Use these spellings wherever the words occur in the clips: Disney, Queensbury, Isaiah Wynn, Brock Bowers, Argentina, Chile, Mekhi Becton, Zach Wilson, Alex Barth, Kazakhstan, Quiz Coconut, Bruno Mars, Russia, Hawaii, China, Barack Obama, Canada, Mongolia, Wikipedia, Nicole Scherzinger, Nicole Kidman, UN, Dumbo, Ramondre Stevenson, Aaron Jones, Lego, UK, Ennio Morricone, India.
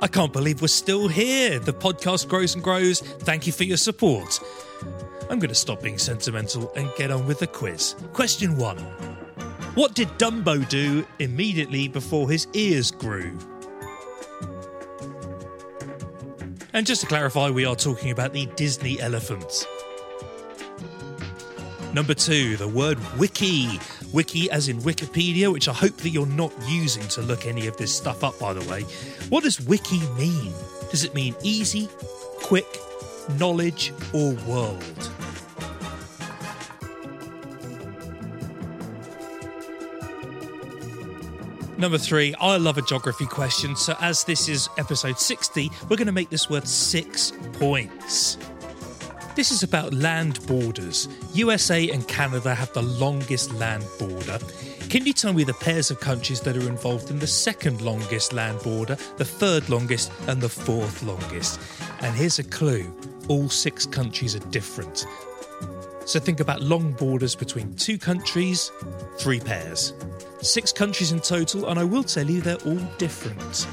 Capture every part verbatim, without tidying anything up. I can't believe we're still here. The podcast grows and grows. Thank you for your support. I'm going to stop being sentimental and get on with the quiz. Question one. What did Dumbo do immediately before his ears grew? And just to clarify, we are talking about the Disney elephant. Number two, the word wiki. Wiki as in Wikipedia, which I hope that you're not using to look any of this stuff up, by the way. What does wiki mean? Does it mean easy, quick, knowledge, or world? Number three, I love a geography question, so as this is episode sixty, we're going to make this worth six points. This is about land borders. U S A and Canada have the longest land border. Can you tell me the pairs of countries that are involved in the second longest land border, the third longest, and the fourth longest? And here's a clue. All six countries are different. So think about long borders between two countries, three pairs. Six countries in total, and I will tell you they're all different.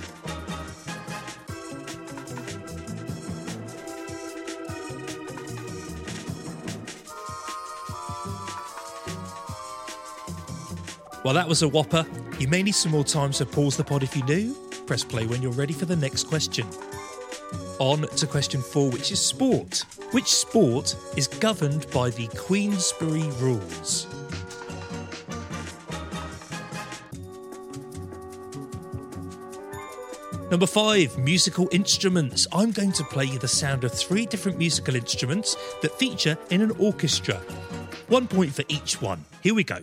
Well, that was a whopper. You may need some more time, so pause the pod if you do. Press play when you're ready for the next question. On to question four, which is sport. Which sport is governed by the Queensbury rules? Number five, musical instruments. I'm going to play you the sound of three different musical instruments that feature in an orchestra. One point for each one. Here we go.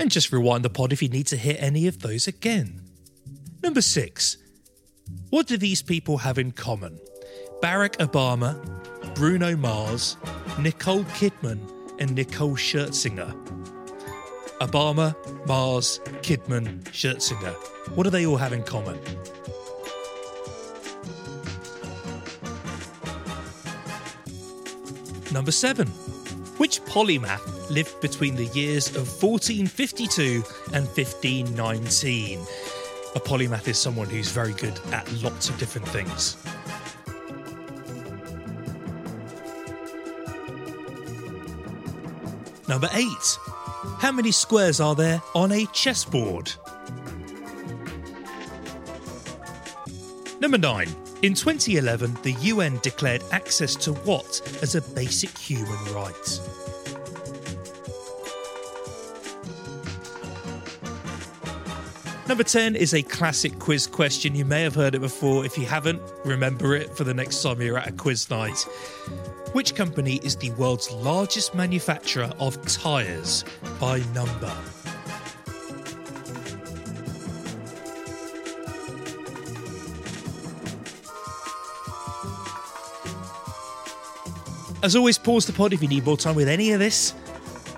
And just rewind the pod if you need to hear any of those again. Number six. What do these people have in common? Barack Obama, Bruno Mars, Nicole Kidman and Nicole Scherzinger. Obama, Mars, Kidman, Scherzinger. What do they all have in common? Number seven. Which polymath lived between the years of fourteen fifty-two and fifteen nineteen? A polymath is someone who's very good at lots of different things. Number eight. How many squares are there on a chessboard? Number nine. In twenty eleven, the U N declared access to what as a basic human right? Number ten is a classic quiz question. You may have heard it before. If you haven't, remember it for the next time you're at a quiz night. Which company is the world's largest manufacturer of tyres by number? As always, pause the pod if you need more time with any of this.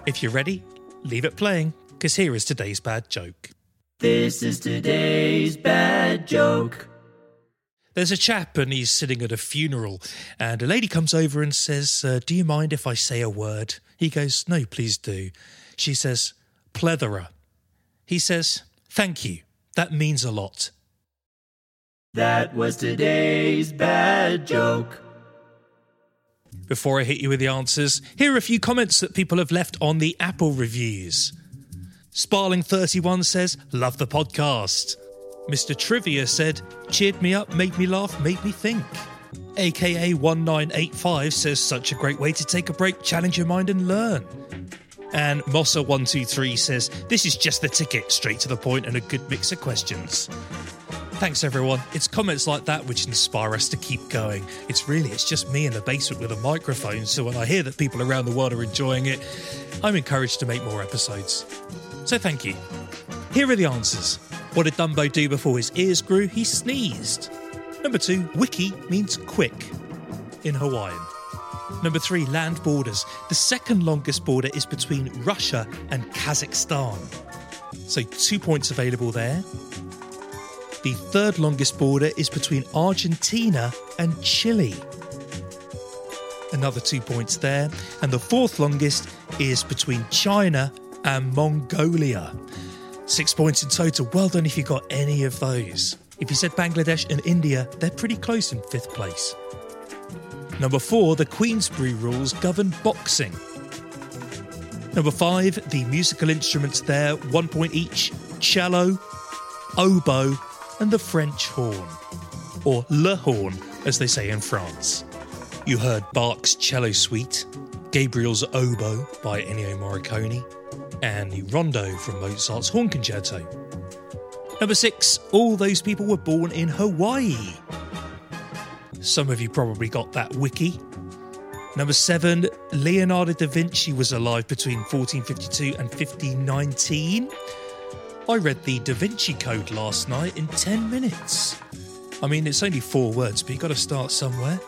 If you're ready, leave it playing, because here is today's bad joke. This is today's bad joke. There's a chap and he's sitting at a funeral, and a lady comes over and says, uh, do you mind if I say a word? He goes, no, please do. She says, plethora. He says, thank you. That means a lot. That was today's bad joke. Before I hit you with the answers, here are a few comments that people have left on the Apple reviews. Sparling thirty-one says, love the podcast. Mister Trivia said, cheered me up, made me laugh, made me think. A K A nineteen eighty-five says, such a great way to take a break, challenge your mind and learn. And Mossa one two three says, this is just the ticket, straight to the point and a good mix of questions. Thanks everyone, it's comments like that which inspire us to keep going. It's really, it's just me in the basement with a microphone, so when I hear that people around the world are enjoying it, I'm encouraged to make more episodes. So thank you. Here are the answers. What did Dumbo do before his ears grew? He sneezed. Number two, wiki means quick in Hawaiian. Number three, land borders. The second longest border is between Russia and Kazakhstan. So two points available there. The third longest border is between Argentina and Chile. Another two points there. And the fourth longest is between China and Mongolia. Six points in total. Well done if you got any of those. If you said Bangladesh and India, they're pretty close in fifth place. Number four, the Queensbury rules govern boxing. Number five, the musical instruments there, one point each, cello, oboe, and the French horn, or le horn, as they say in France. You heard Bach's cello suite, Gabriel's oboe by Ennio Morricone, and the rondo from Mozart's horn concerto. Number six, all those people were born in Hawaii. Some of you probably got that wiki. Number seven, Leonardo da Vinci was alive between fourteen fifty-two and fifteen nineteen. I read the Da Vinci Code last night in ten minutes. I mean, it's only four words, but you've got to start somewhere.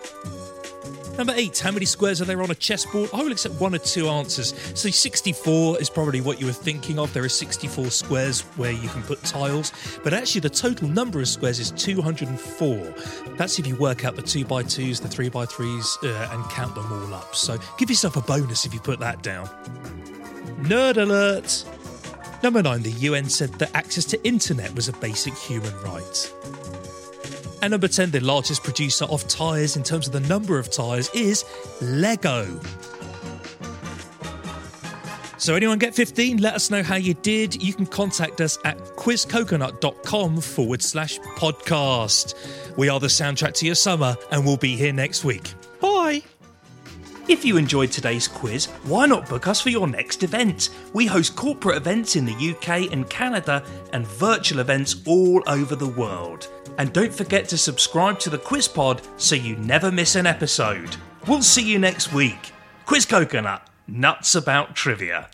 Number eight, how many squares are there on a chessboard? I will accept one or two answers. So sixty-four is probably what you were thinking of. There are sixty-four squares where you can put tiles, but actually the total number of squares is two hundred four. That's if you work out the two by twos, the three by threes, uh, and count them all up. So give yourself a bonus if you put that down. Nerd alert! Number nine, the U N said that access to internet was a basic human right. And number ten, the largest producer of tyres in terms of the number of tyres is Lego. So anyone get fifteen? Let us know how you did. You can contact us at quizcoconut.com forward slash podcast. We are the soundtrack to your summer and we'll be here next week. Bye. If you enjoyed today's quiz, why not book us for your next event? We host corporate events in the U K and Canada and virtual events all over the world. And don't forget to subscribe to the Quiz Pod so you never miss an episode. We'll see you next week. Quiz Coconut, nuts about trivia.